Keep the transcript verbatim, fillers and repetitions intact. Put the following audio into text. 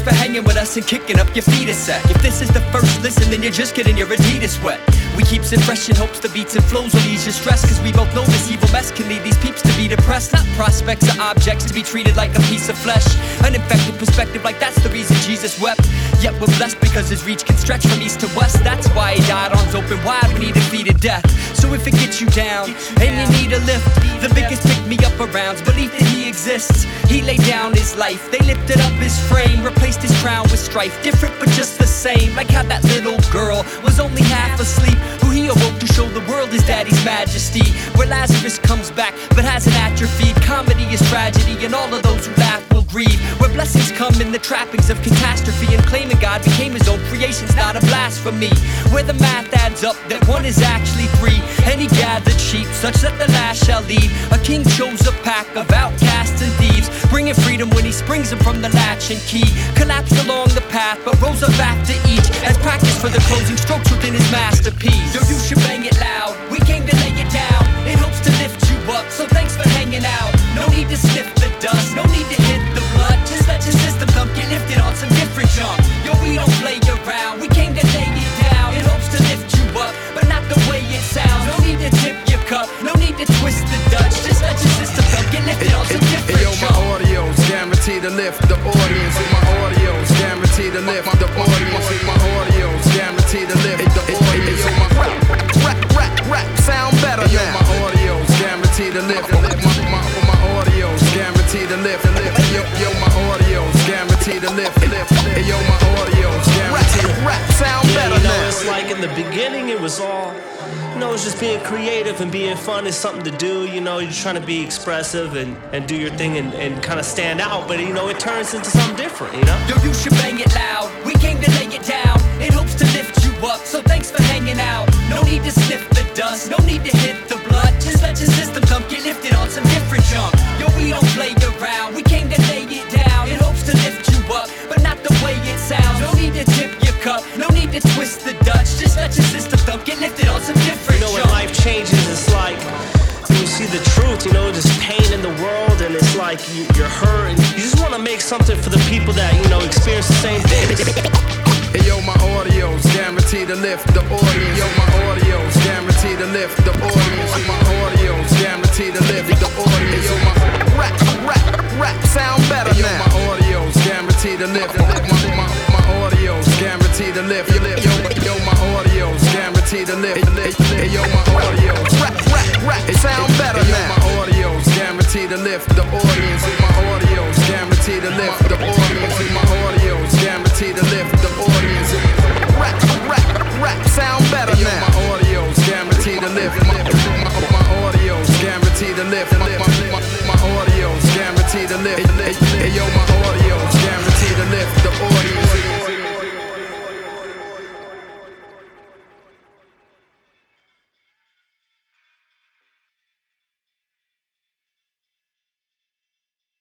Thanks for hanging with us and kicking up your feet a sec. If this is the first listen, then you're just getting your Adidas wet. We keeps it fresh in hopes the beats and flows will ease your stress, cause we both know this evil mess can lead these peeps to be depressed. Not prospects or objects to be treated like a piece of flesh. An infected perspective, like that's the reason Jesus wept. Yet we're blessed because his reach can stretch from east to west. That's why he died, arms open wide when he defeated death. So if it gets you down and you need a lift, the biggest pick-me-up around's belief that he exists. He laid down his life, they lifted up his frame, replaced his crown with strife, different but just the same. Like how that little girl was only half asleep, who he awoke to show the world his daddy's majesty. Where Lazarus comes back but has an atrophy. Comedy is tragedy and all of those who laugh will grieve. Where blessings come in the trappings of catastrophe, and claiming God became his own creation's not a blasphemy. Where the math adds up that one is actually three, and he gathered sheep such that the last shall lead. A king chose a pack of outcasts and thieves, bringing freedom when he springs them from the latch and key. Collapsed along the path but rose up after each, as practice for the closing strokes within his masterpiece. Yo, you should bang it loud, we came to lay it down in hopes to lift you up, so thanks for hanging out. No need to sniff the dust, no need to hit the blood, just let your system come get lifted on some different jump. Yo, we don't play around, we came to lay it down in hopes to lift you up, but not the way it sounds. No need to tip your cup, no need to twist the Dutch, just let your system come get lifted on some different jump. Yo, my audio's guaranteed to lift the audience. My audio's guaranteed to lift the audience. My audio's guaranteed to lift the audience. Rap, rap, rap, sound better now. My audio's guaranteed to lift. My audio's guaranteed to lift. Yo, my audio's guaranteed to lift. Yo, my audio's guaranteed to rap, sound better now. It's like in the beginning it was all, you know, it's just being creative and being fun is something to do. You know, you're trying to be expressive and, and do your thing and, and kind of stand out. But, you know, it turns into something different, you know? Yo, you should bang it loud. We came to lay it down in hopes to lift you up, so thanks for hanging out. No need to sniff the dust, no need to hit the blood, just let your system come get lifted on some different junk. Yo, we don't play around, we came to lay it down in hopes to lift you up, but not the way it sounds. No need to tip your cup, no need to twist the Dutch, just let your system come get lifted on some different junk. You know, when life changes, it's like you see the truth, you know, just pain in the world, and it's like you, you're hurt, and you just want to make something for the people that, you know, experience the same things. Hey, yo, my audio's guaranteed to lift the audience. Yo, my audio's guaranteed to lift the audience. My audio's guaranteed to lift the audience. Yo, my rap, rap, rap, sound better now. Yo, my audio's guaranteed to lift. My, my, my audio's guaranteed to lift. Yo, yo, my audio's guaranteed to lift. Hey, yo, my audio's rap, rap, rap, sound better now. My audio's guaranteed to lift the audience. My audio's guaranteed to lift the audience. My audio's guaranteed to lift the audience. Rap, rap, rap, sound better now. My audio's guaranteed to lift. My audio's guaranteed to lift. My audio's guaranteed to lift.